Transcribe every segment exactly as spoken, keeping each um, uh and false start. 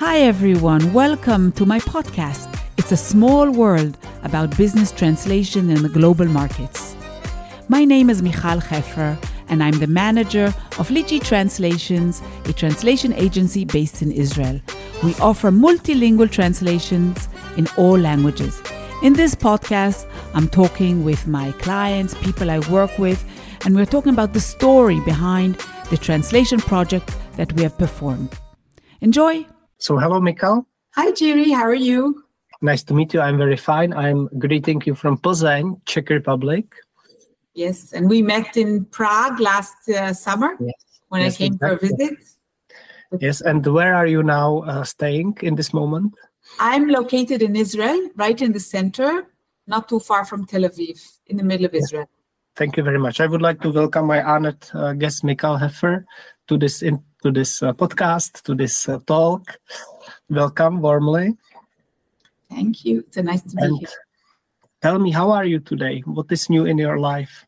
Hi everyone, welcome to my podcast. It's a small world about business translation in the global markets. My name is Michal Hefer and I'm the manager of Lichi Translations, a translation agency based in Israel. We offer multilingual translations in all languages. In this podcast, I'm talking with my clients, people I work with, and we're talking about the story behind the translation project that we have performed. Enjoy! So hello, Michal. Hi, Jiří. How are you? Nice to meet you. I'm very fine. I'm greeting you from Poznan, Czech Republic. Yes, and we met in Prague last uh, summer yes. when yes, I came exactly. for a visit. Yes, and where are you now uh, staying in this moment? I'm located in Israel, right in the center, not too far from Tel Aviv, in the middle of yes. Israel. Thank you very much. I would like to welcome my honored uh, guest, Michal Hefer, to this in- to this uh, podcast, to this uh, talk. Welcome warmly. Thank you. It's a nice to and be here. Tell me, how are you today? What is new in your life?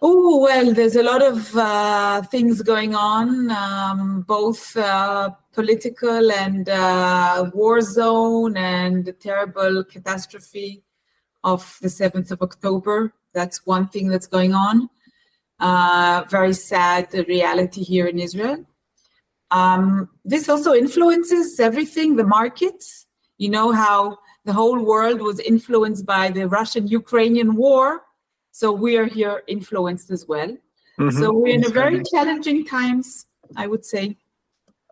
Oh, well, there's a lot of uh, things going on, um, both uh, political and uh, war zone and the terrible catastrophe of the seventh of October. That's one thing that's going on. Uh, very sad reality here in Israel. Um, this also influences everything, the markets. You know how the whole world was influenced by the Russian-Ukrainian war. So we are here influenced as well. Mm-hmm. So we're in a very challenging times, I would say.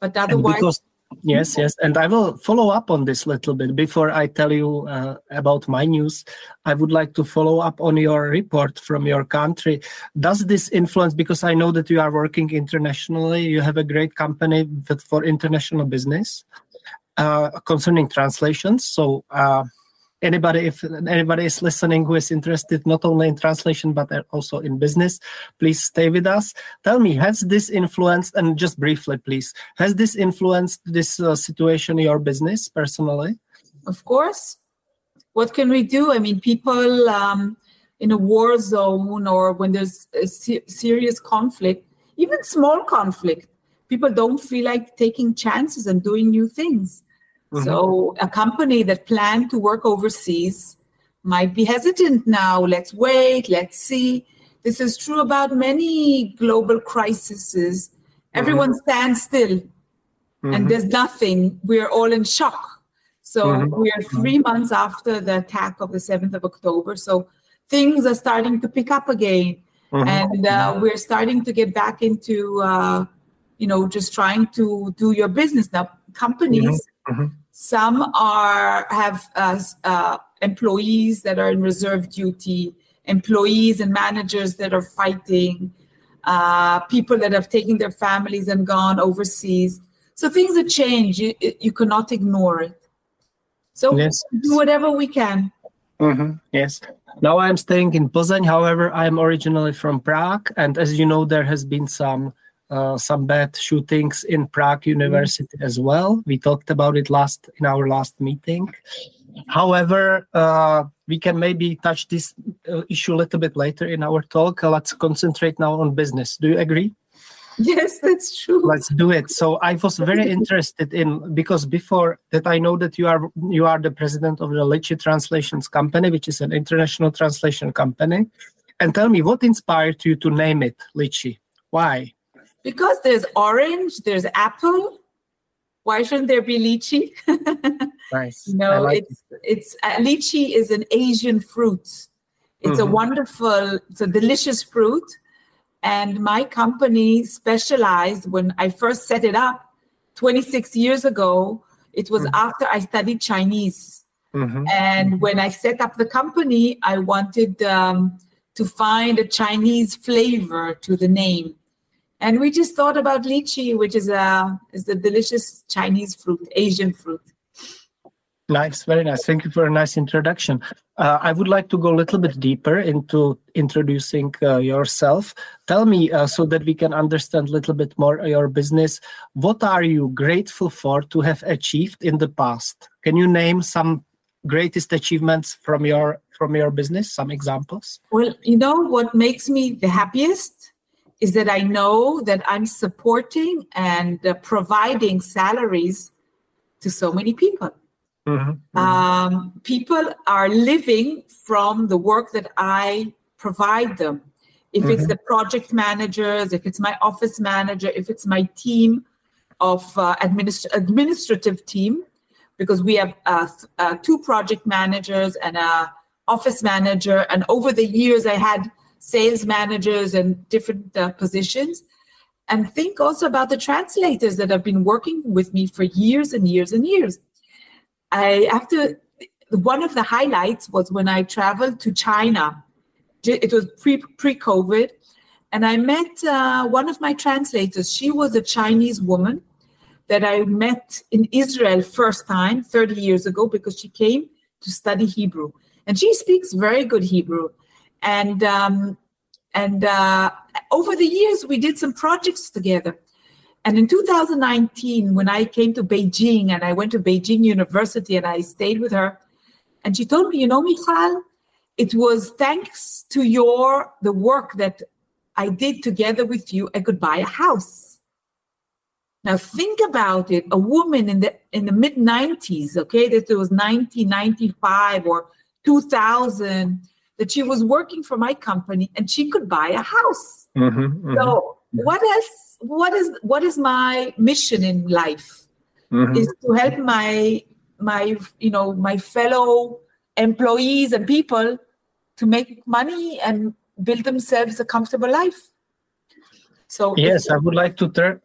But otherwise... Because, yes, yes. And I will follow up on this a little bit. Before I tell you uh, about my news, I would like to follow up on your report from your country. Does this influence, because I know that you are working internationally, you have a great company for international business uh, concerning translations. So uh, anybody, if anybody is listening who is interested not only in translation, but also in business, please stay with us. Tell me, has this influenced, and just briefly, please, has this influenced this uh, situation in your business personally? Of course. What can we do? I mean, people um, in a war zone or when there's a se- serious conflict, even small conflict, people don't feel like taking chances and doing new things. Mm-hmm. So a company that planned to work overseas might be hesitant now. Let's wait. Let's see. This is true about many global crises. Everyone mm-hmm. stands still mm-hmm. and there's nothing. We're all in shock. So mm-hmm. we are three months after the attack of the seventh of October. So things are starting to pick up again. Mm-hmm. And uh, we're starting to get back into, uh, you know, just trying to do your business. Now, companies, mm-hmm. some are have uh, uh, employees that are in reserve duty, employees and managers that are fighting, uh, people that have taken their families and gone overseas. So things have changed. You, you cannot ignore it. So yes. do whatever we can. Mm-hmm. Yes. Now I'm staying in Poznan. However, I'm originally from Prague. And as you know, there has been some uh, some bad shootings in Prague University mm-hmm. as well. We talked about it last in our last meeting. However, uh, we can maybe touch this uh, issue a little bit later in our talk. Uh, let's concentrate now on business. Do you agree? Yes, that's true. Let's do it. So I was very interested in, because before that I know that you are you are the president of the Lichi Translations Company, which is an international translation company. And tell me, what inspired you to name it Lichi? Why? Because there's orange, there's apple. Why shouldn't there be lychee? Nice. No, like it's it. it's uh, lychee is an Asian fruit. It's mm-hmm. a wonderful, it's a delicious fruit. And my company specialized, when I first set it up twenty-six years ago, it was mm-hmm. after I studied Chinese. Mm-hmm. And when I set up the company, I wanted um, to find a Chinese flavor to the name. And we just thought about lychee, which is a is the delicious Chinese fruit, Asian fruit. Nice, very nice. Thank you for a nice introduction. Uh, I would like to go a little bit deeper into introducing uh, yourself. Tell me, uh, so that we can understand a little bit more your business, what are you grateful for to have achieved in the past? Can you name some greatest achievements from your from your business, some examples? Well, you know, what makes me the happiest is that I know that I'm supporting and uh, providing salaries to so many people. Mm-hmm. Mm-hmm. Um, people are living from the work that I provide them. If mm-hmm. it's the project managers, if it's my office manager, if it's my team of uh, administ- administrative team, because we have uh, uh, two project managers and a office manager. And over the years, I had sales managers and different uh, positions. And think also about the translators that have been working with me for years and years and years. I have to, one of the highlights was when I traveled to China. It was pre, pre-COVID. And I met uh, one of my translators. She was a Chinese woman that I met in Israel first time thirty years ago because she came to study Hebrew. And she speaks very good Hebrew. And um, and uh, over the years, we did some projects together. And in two thousand nineteen, when I came to Beijing and I went to Beijing University and I stayed with her, and she told me, you know, Michal, it was thanks to your the work that I did together with you, I could buy a house. Now think about it, a woman in the in the mid nineties, okay, that it was nineteen ninety-five or two thousand, that she was working for my company and she could buy a house. Mm-hmm, mm-hmm. So what is what is what is my mission in life? Mm-hmm. Is to help my my you know my fellow employees and people to make money and build themselves a comfortable life. So yes, I would like to turn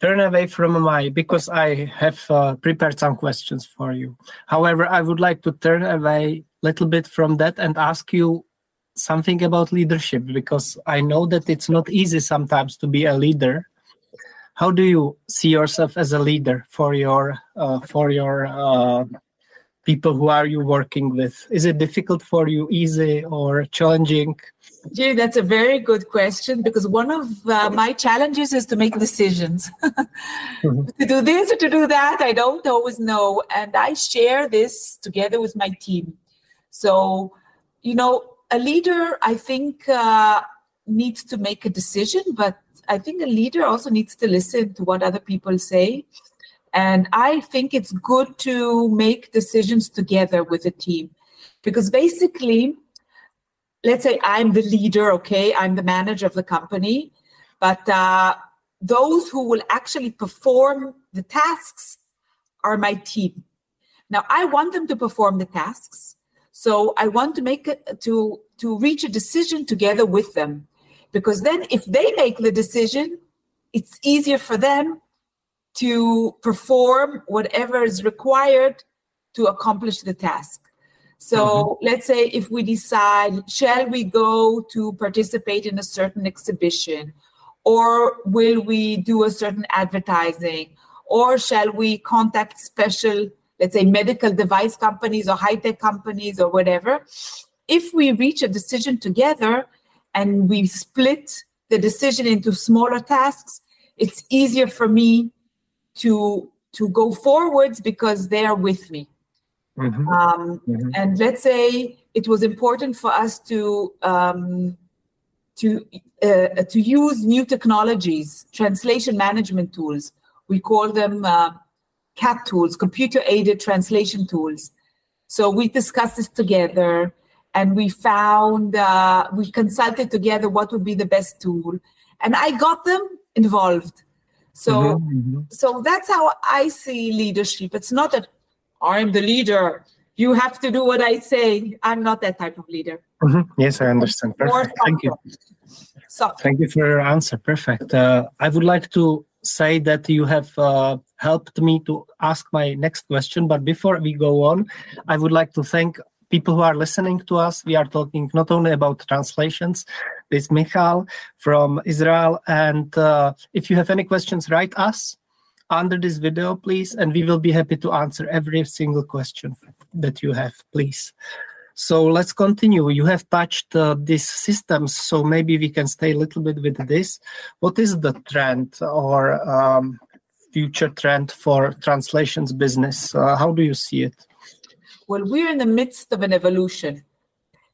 turn away from my, because I have uh, prepared some questions for you. However, I would like to turn away a little bit from that and ask you something about leadership, because I know that it's not easy sometimes to be a leader. How do you see yourself as a leader for your uh, for your uh, people who are you working with? Is it difficult for you, easy or challenging? Jiří, that's a very good question, because one of uh, my challenges is to make decisions. Mm-hmm. To do this or to do that, I don't always know. And I share this together with my team. So, you know, a leader, I think, uh, needs to make a decision, but I think a leader also needs to listen to what other people say. And I think it's good to make decisions together with a team, because basically, let's say I'm the leader, okay, I'm the manager of the company, but uh, those who will actually perform the tasks are my team. Now, I want them to perform the tasks, so I want to make a, to to reach a decision together with them, because then if they make the decision, it's easier for them to perform whatever is required to accomplish the task. So mm-hmm. let's say if we decide, shall we go to participate in a certain exhibition, or will we do a certain advertising, or shall we contact special, let's say medical device companies or high-tech companies or whatever. If we reach a decision together and we split the decision into smaller tasks, it's easier for me to to go forwards because they are with me. Mm-hmm. Um, mm-hmm. And let's say it was important for us to um, to uh, to use new technologies, translation management tools. We call them uh, C A T tools, computer-aided translation tools. So we discussed this together, and we found uh, we consulted together what would be the best tool, and I got them involved. So, mm-hmm. so that's how I see leadership. It's not that I'm the leader, you have to do what I say. I'm not that type of leader. Mm-hmm. Yes, I understand. Perfect. Thank you. So, thank you for your answer. Perfect. Uh, I would like to say that you have uh, helped me to ask my next question. But before we go on, I would like to thank people who are listening to us. We are talking not only about translations with Michal from Israel. And uh, if you have any questions, write us under this video, please, and we will be happy to answer every single question that you have, please. So let's continue. You have touched uh, these systems, so maybe we can stay a little bit with this. What is the trend or um, future trend for translations business? Uh, how do you see it? Well, we're in the midst of an evolution.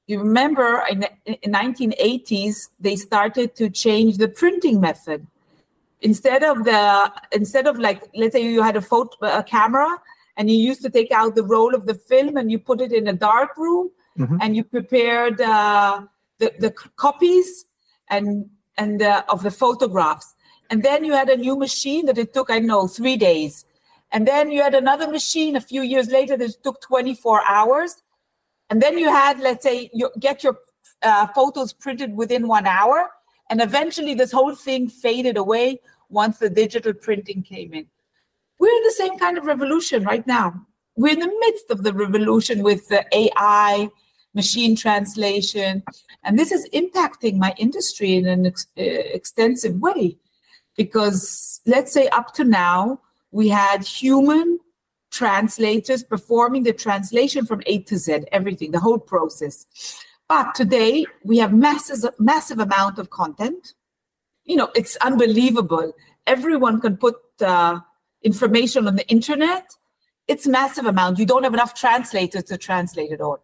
You remember in the nineteen eighties, they started to change the printing method. instead of the instead of like, let's say you had a photo a camera and you used to take out the roll of the film and you put it in a dark room, mm-hmm. and you prepared uh, the the copies and and uh, of the photographs, and then you had a new machine that it took I don't know three days, and then you had another machine a few years later that took twenty-four hours, and then you had, let's say, you get your uh, photos printed within one hour. And eventually this whole thing faded away once the digital printing came in. We're in the same kind of revolution right now. We're in the midst of the revolution with the A I, machine translation, and this is impacting my industry in an ex- extensive way. Because let's say up to now, we had human translators performing the translation from A to Z, everything, the whole process. But today we have masses, massive amount of content. You know, it's unbelievable. Everyone can put uh, information on the internet. It's massive amount. You don't have enough translators to translate it all.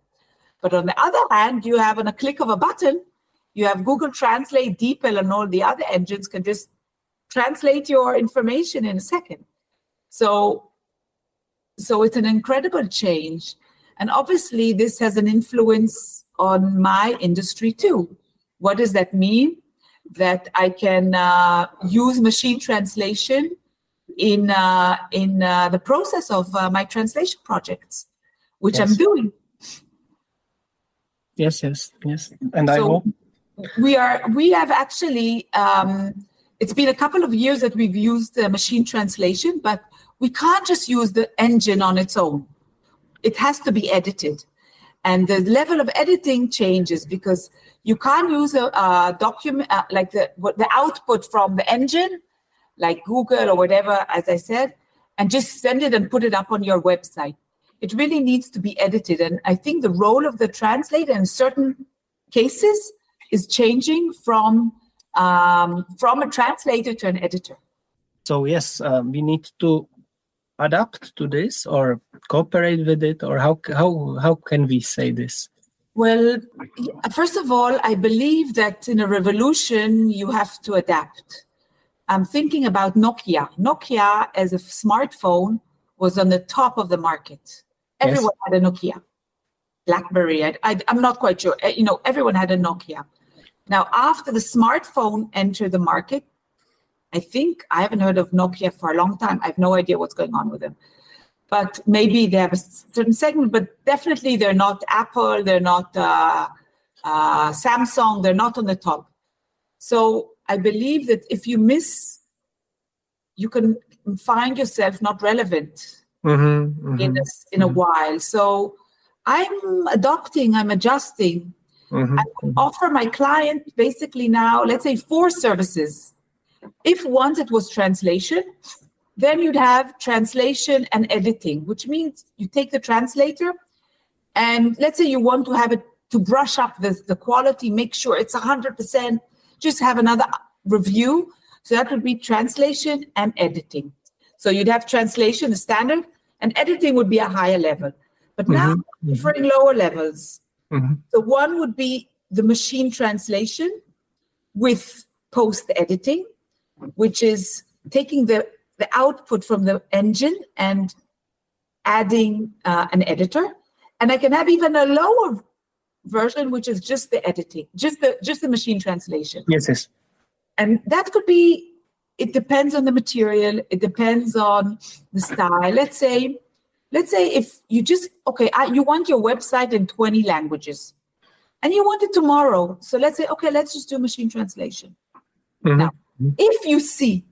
But on the other hand, you have on a click of a button, you have Google Translate, DeepL, and all the other engines can just translate your information in a second. So, so it's an incredible change. And obviously this has an influence on my industry too. What does that mean? That I can uh, use machine translation in uh, in uh, the process of uh, my translation projects, which yes. I'm doing. Yes, yes, yes. And so I hope we are. We have actually. Um, it's been a couple of years that we've used the machine translation, but we can't just use the engine on its own. It has to be edited. And the level of editing changes because you can't use a, a document, uh, like the the output from the engine, like Google or whatever, as I said, and just send it and put it up on your website. It really needs to be edited. And I think the role of the translator in certain cases is changing from, um, from a translator to an editor. So yes, uh, we need to adapt to this or cooperate with it, or how how how can we say this? Well, first of all, I believe that in a revolution you have to adapt. I'm thinking about Nokia. Nokia as a smartphone was on the top of the market. Everyone yes. had a Nokia. Blackberry, I, I, I'm not quite sure. You know, everyone had a Nokia. Now, after the smartphone entered the market, I think I haven't heard of Nokia for a long time. I have no idea what's going on with them. But maybe they have a certain segment, but definitely they're not Apple, they're not uh, uh, Samsung, they're not on the top. So I believe that if you miss, you can find yourself not relevant mm-hmm, mm-hmm, in, a, in mm-hmm. a while. So I'm adopting, I'm adjusting. Mm-hmm, I mm-hmm. offer my client basically now, let's say, four services. If once it was translation, then you'd have translation and editing, which means you take the translator and let's say you want to have it to brush up the, the quality, make sure it's one hundred percent, just have another review. So that would be translation and editing. So you'd have translation, the standard, and editing would be a higher level. But mm-hmm. now we're offering lower levels. Mm-hmm. So one would be the machine translation with post-editing, which is taking the, the output from the engine and adding uh, an editor. And I can have even a lower version, which is just the editing, just the just the machine translation. Yes, yes. And that could be, it depends on the material. It depends on the style. Let's say, let's say if you just, okay, I, you want your website in twenty languages and you want it tomorrow. So let's say, okay, let's just do machine translation. Mm-hmm. Now, if you see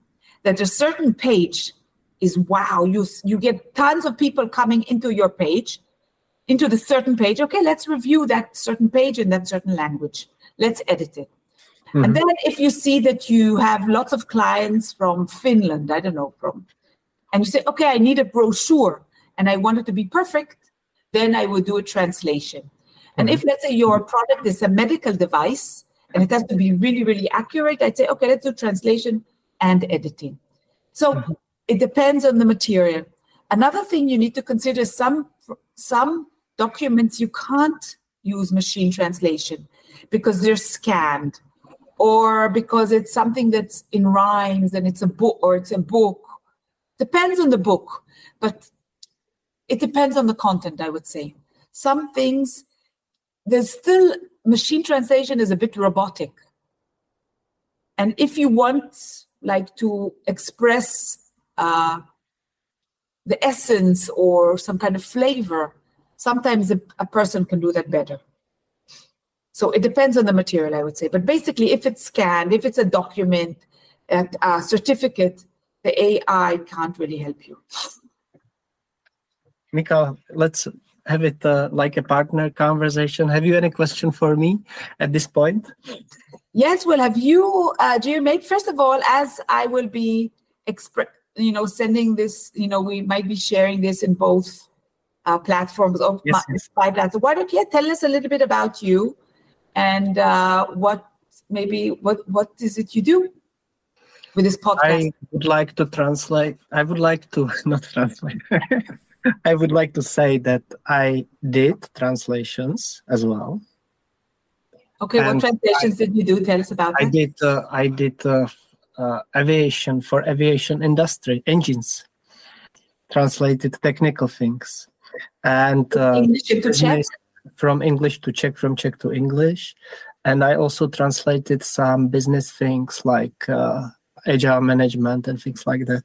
that a certain page is wow, you you get tons of people coming into your page, into the certain page, okay, let's review that certain page in that certain language. Let's edit it. Mm-hmm. And then if you see that you have lots of clients from Finland, I don't know, from, and you say, okay, I need a brochure and I want it to be perfect, then I would do a translation. Mm-hmm. And if, let's say, your product is a medical device, and it has to be really, really accurate, I'd say, okay, let's do translation and editing. So mm-hmm. it depends on the material. Another thing you need to consider, some some documents you can't use machine translation because they're scanned. or because it's something that's in rhymes and it's a book, or it's a book. Depends on the book, but it depends on the content, I would say. Some things, there's still, machine translation is a bit robotic. And if you want, like, to express uh, the essence or some kind of flavor, sometimes a, a person can do that better. So it depends on the material, I would say. But basically, if it's scanned, if it's a document, a, a certificate, the A I can't really help you. Michal, let's have it uh, like a partner conversation. Have you any question for me at this point? Yes, well, have you, uh, Jiří, first of all, as I will be, exp- you know, sending this, you know, we might be sharing this in both uh, platforms. Of yes, my, yes. my platform. Why don't you tell us a little bit about you and uh, what maybe, what, what is it you do? With this podcast, I would like to translate. I would like to not translate. I would like to say that I did translations as well. Okay, and what translations I, did you do? Tell us about I that. Did, uh, I did. I uh, did uh, aviation for aviation industry engines, translated technical things, and uh, English to Czech? From English to Czech, from Czech to English, and I also translated some business things like. Uh, Agile management and things like that.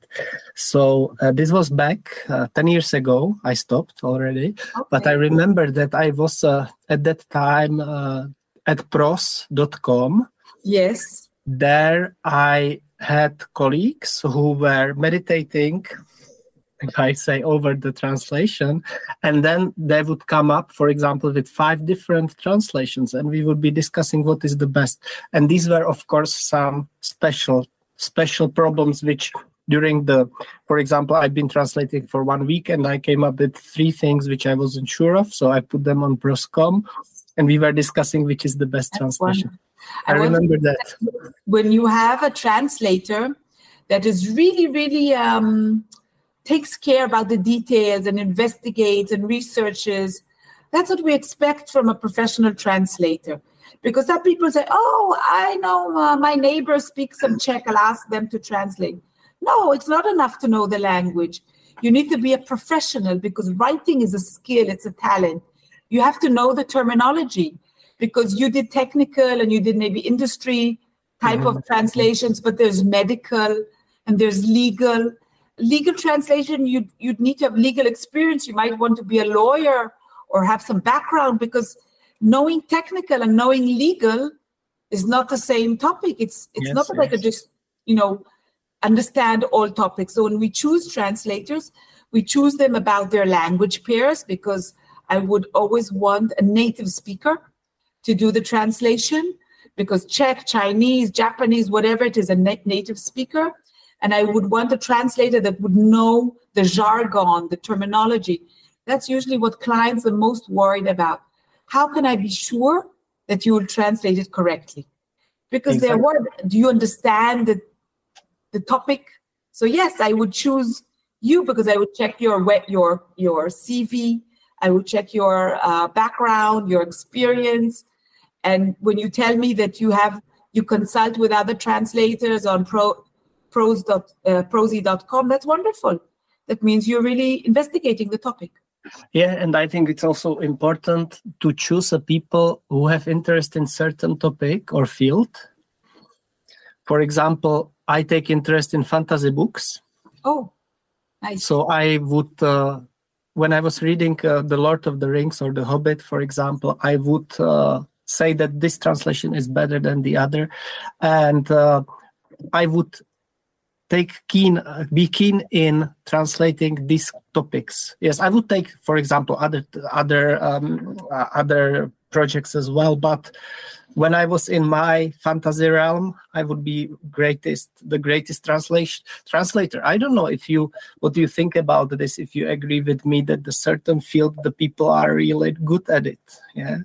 So uh, this was back uh, ten years ago. I stopped already, okay. But I remember that I was uh, at that time uh, at Proz dot com. Yes. There I had colleagues who were meditating, if I say, over the translation, and then they would come up, for example, with five different translations, and we would be discussing what is the best. And these were, of course, some special special problems which during the, for example, I've been translating for one week and I came up with three things which I wasn't sure of. So I put them on Proz dot com and we were discussing which is the best That's translation. Wonderful. I, I remember that. that. When you have a translator that is really, really um, takes care about the details and investigates and researches, that's what we expect from a professional translator. Because some people say, oh, I know uh, my neighbor speaks some Czech, I'll ask them to translate. No, it's not enough to know the language. You need to be a professional because writing is a skill, it's a talent. You have to know the terminology because you did technical and you did maybe industry type mm-hmm. of translations, but there's medical and there's legal. Legal translation, you'd, you'd need to have legal experience. You might want to be a lawyer or have some background because knowing technical and knowing legal is not the same topic. It's it's yes, not that yes. I could just, you know, understand all topics. So when we choose translators, we choose them about their language pairs because I would always want a native speaker to do the translation because Czech, Chinese, Japanese, whatever it is, a na- native speaker. And I would want a translator that would know the jargon, the terminology. That's usually what clients are most worried about. How can I be sure that you will translate it correctly? Because exactly. They're worried, do you understand the, the topic? So yes, I would choose you because I would check your your your C V, I would check your uh, background, your experience, and when you tell me that you have you consult with other translators on pro, pros dot, uh, prozy dot com, that's wonderful. That means you're really investigating the topic. Yeah, and I think it's also important to choose a people who have interest in certain topic or field. For example, I take interest in fantasy books. Oh, nice. So I would, uh, when I was reading uh, The Lord of the Rings or The Hobbit, for example, I would uh, say that this translation is better than the other. And uh, I would... Take keen, uh, be keen in translating these topics. Yes, I would take, for example, other other um, uh, other projects as well. But when I was in my fantasy realm, I would be greatest, the greatest translation translator. I don't know if you, what do you think about this? If you agree with me that the certain field, the people are really good at it. Yeah,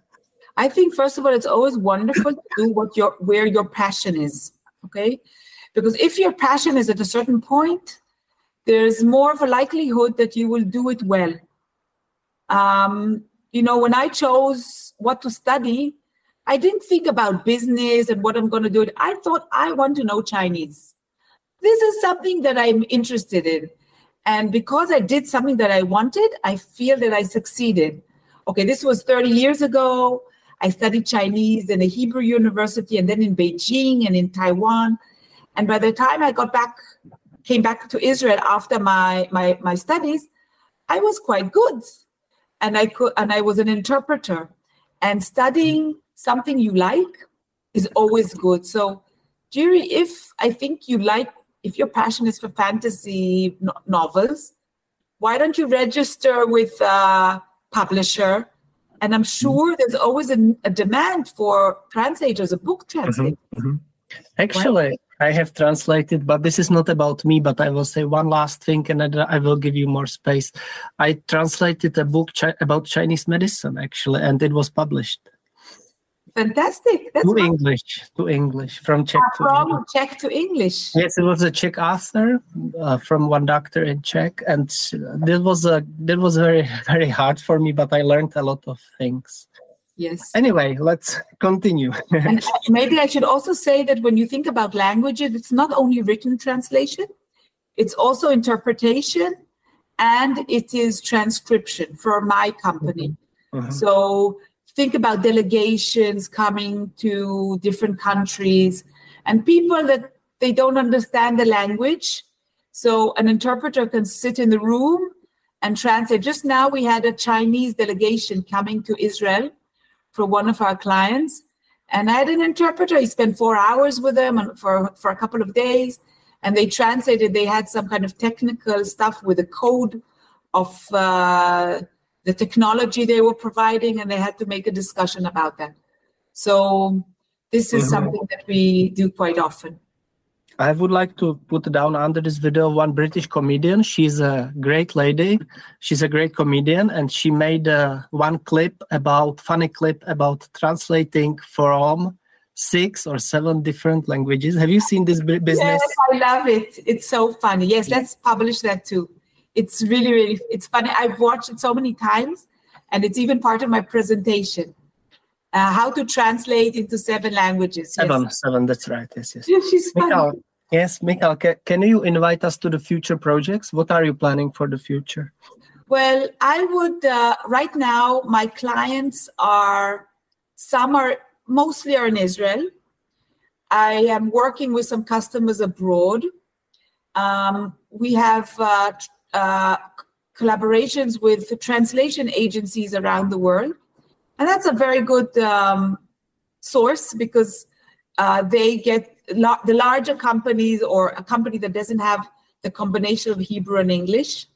I think first of all, it's always wonderful to do what your where your passion is. Okay. Because if your passion is at a certain point, there's more of a likelihood that you will do it well. Um, you know, when I chose what to study, I didn't think about business and what I'm going to do. I thought, I want to know Chinese. This is something that I'm interested in. And because I did something that I wanted, I feel that I succeeded. Okay, this was thirty years ago. I studied Chinese in the Hebrew University and then in Beijing and in Taiwan. And by the time I got back, came back to Israel after my, my, my studies, I was quite good. And I could, and I was an interpreter. And studying something you like is always good. So, Jiří, if I think you like, if your passion is for fantasy no novels, why don't you register with a publisher? And I'm sure there's always a, a demand for translators, a book translator. Mm-hmm, mm-hmm. Actually, why? I have translated, but this is not about me, but I will say one last thing and I will give you more space. I translated a book chi- about Chinese medicine, actually, and it was published. Fantastic. That's to awesome. English, to English, from Czech uh, to from English. Czech to English. Yes, it was a Czech author uh, from one doctor in Czech, and this was a that was very very hard for me, but I learned a lot of things. Yes. Anyway, let's continue. And maybe I should also say that when you think about languages, it's not only written translation, it's also interpretation, and it is transcription for my company. Mm-hmm. So think about delegations coming to different countries and people that they don't understand the language. So an interpreter can sit in the room and translate. Just now we had a Chinese delegation coming to Israel for one of our clients. And I had an interpreter. He spent four hours with them for, for a couple of days. And they translated. They had some kind of technical stuff with a code of... Uh, the technology they were providing, and they had to make a discussion about that. So this is mm-hmm. something that we do quite often. I would like to put down under this video one British comedian. She's a great lady. She's a great comedian, and she made uh, one clip about, funny clip about translating from six or seven different languages. Have you seen this business? Yes, I love it. It's so funny. Yes, let's publish that too. It's really, really, it's funny. I've watched it so many times, and it's even part of my presentation. Uh, how to translate into seven languages. Seven, yes. seven, that's right. Yes, yes. yes she's funny. Michal, yes, Michal, ca- can you invite us to the future projects? What are you planning for the future? Well, I would, uh, right now, my clients are, some are, mostly are in Israel. I am working with some customers abroad. Um, we have... Uh, Uh, collaborations with translation agencies around the world. And that's a very good um, source because uh, they get la- the larger companies or a company that doesn't have the combination of Hebrew and English.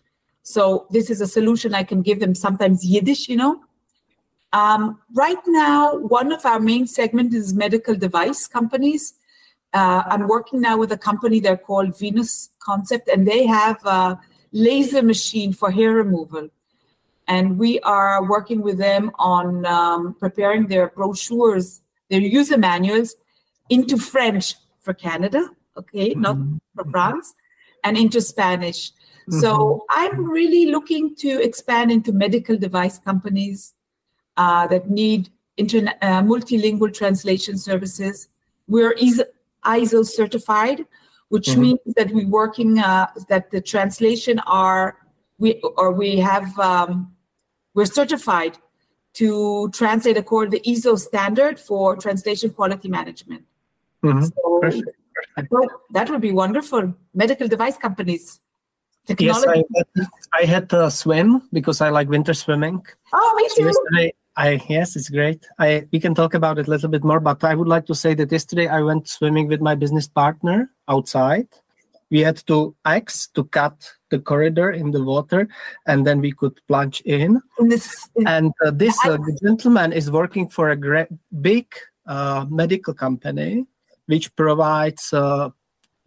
So this is a solution I can give them, sometimes Yiddish, you know. Um, right now, one of our main segments is medical device companies. Uh, I'm working now with a company, they're called Venus Concept, and they have... Uh, laser machine for hair removal. And we are working with them on um, preparing their brochures, their user manuals into French for Canada, okay, mm-hmm. not for France, and into Spanish. Mm-hmm. So I'm really looking to expand into medical device companies uh, that need interna- uh, multilingual translation services. We're I S O certified, which mm-hmm. means that we're working, uh, that the translation are, we or we have, um, we're certified to translate according to the I S O standard for translation quality management. Mm-hmm. So Perfect. Perfect. That would be wonderful. Medical device companies. Technology. Yes, I, I had to swim because I like winter swimming. Oh, me too. Yesterday, I, yes, it's great. I we can talk about it a little bit more, but I would like to say that yesterday I went swimming with my business partner outside. We had to axe to cut the corridor in the water, and then we could plunge in. This, and uh, this uh, gentleman is working for a great, big uh, medical company, which provides uh,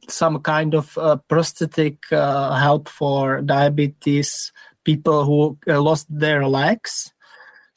some kind of uh, prosthetic uh, help for diabetes people who uh, lost their legs.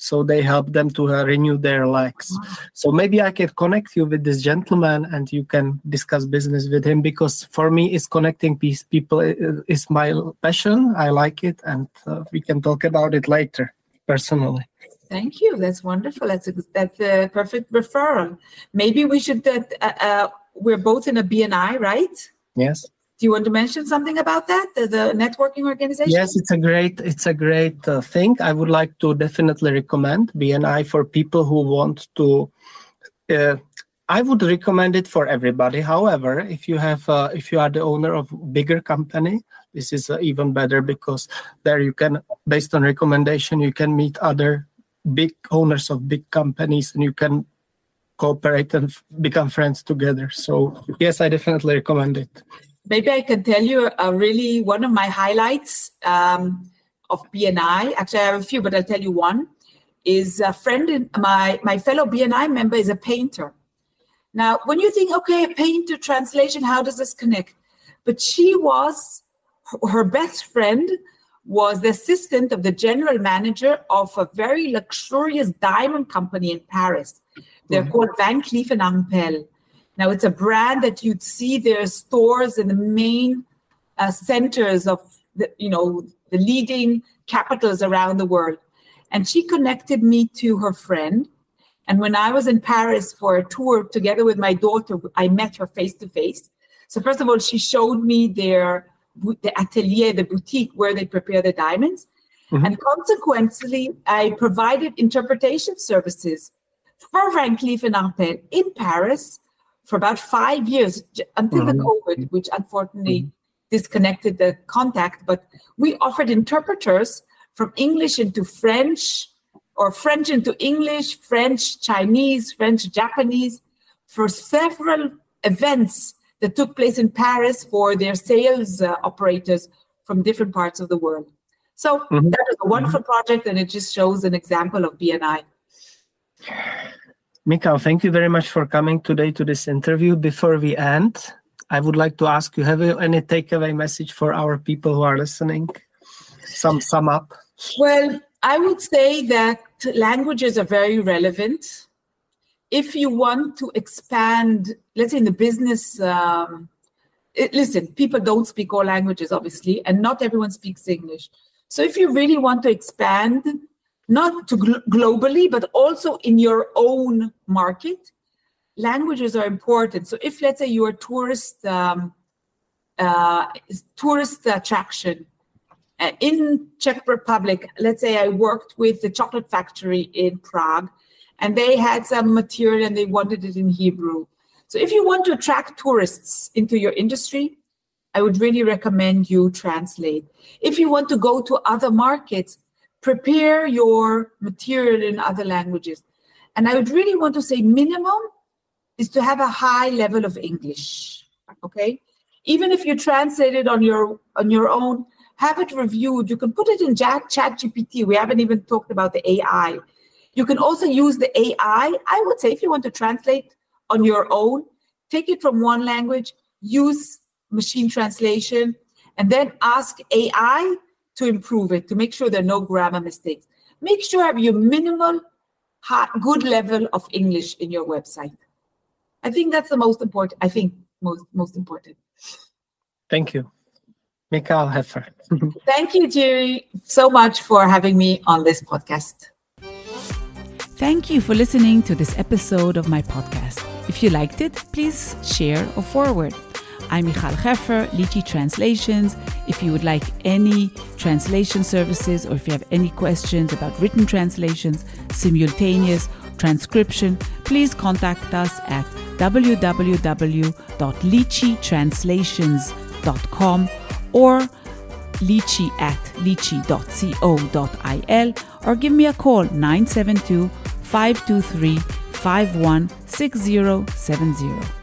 So they help them to uh, renew their legs. Wow. So maybe I can connect you with this gentleman and you can discuss business with him, because for me, it's connecting peace, people is my passion. I like it, and uh, we can talk about it later personally. Thank you. That's wonderful. That's a, that's a perfect referral. Maybe we should, uh, uh, we're both in a B N I, right? Yes. Do you want to mention something about that, the, the networking organization? Yes, it's a great, it's a great uh, thing. I would like to definitely recommend B N I for people who want to, uh, I would recommend it for everybody. However, if you have, uh, if you are the owner of bigger company, this is uh, even better, because there you can, based on recommendation, you can meet other big owners of big companies and you can cooperate and f- become friends together. So yes, I definitely recommend it. Maybe I can tell you uh, really one of my highlights um, of B N I. Actually, I have a few, but I'll tell you one. Is a friend, in my my fellow B N I member is a painter. Now, when you think, okay, painter, translation, how does this connect? But she was, her best friend was the assistant of the general manager of a very luxurious diamond company in Paris. They're mm-hmm. called Van Cleef and Arpels. Now, it's a brand that you'd see their stores in the main uh, centers of, the, you know, the leading capitals around the world. And she connected me to her friend. And when I was in Paris for a tour together with my daughter, I met her face to face. So first of all, she showed me their the atelier, the boutique where they prepare the diamonds. Mm-hmm. And consequently, I provided interpretation services for Van Cleef and Arpels in Paris for about five years until mm-hmm. the COVID, which unfortunately mm-hmm. disconnected the contact. But we offered interpreters from English into French, or French into English, French, Chinese, French, Japanese, for several events that took place in Paris for their sales uh, operators from different parts of the world. So mm-hmm. that is a wonderful mm-hmm. project, and it just shows an example of B N I. Michal, thank you very much for coming today to this interview. Before we end, I would like to ask you, have you any takeaway message for our people who are listening? Some sum up. Well, I would say that languages are very relevant. If you want to expand, let's say in the business, um, it, listen, people don't speak all languages, obviously, and not everyone speaks English. So if you really want to expand, not to gl- globally, but also in your own market, languages are important. So if, let's say, you're a tourist, um, uh, tourist attraction, in Czech Republic, let's say I worked with the chocolate factory in Prague, and they had some material and they wanted it in Hebrew. So if you want to attract tourists into your industry, I would really recommend you translate. If you want to go to other markets, prepare your material in other languages. And I would really want to say minimum is to have a high level of English, okay? Even if you translate it on your on your own, have it reviewed. You can put it in Chat G P T. We haven't even talked about the A I. You can also use the A I. I would say if you want to translate on your own, take it from one language, use machine translation, and then ask A I to improve it, to make sure there are no grammar mistakes. Make sure you have your minimal, good level of English in your website. I think that's the most important. I think most, most important. Thank you. Michal Hefer. Thank you, Jiří, so much for having me on this podcast. Thank you for listening to this episode of my podcast. If you liked it, please share or forward. I'm Michal Hefer, Lichi Translations. If you would like any translation services, or if you have any questions about written translations, simultaneous transcription, please contact us at w w w dot lichi translations dot com or lichi at lichi dot co dot i l, or give me a call nine seven two, five two three, five one six zero seven zero.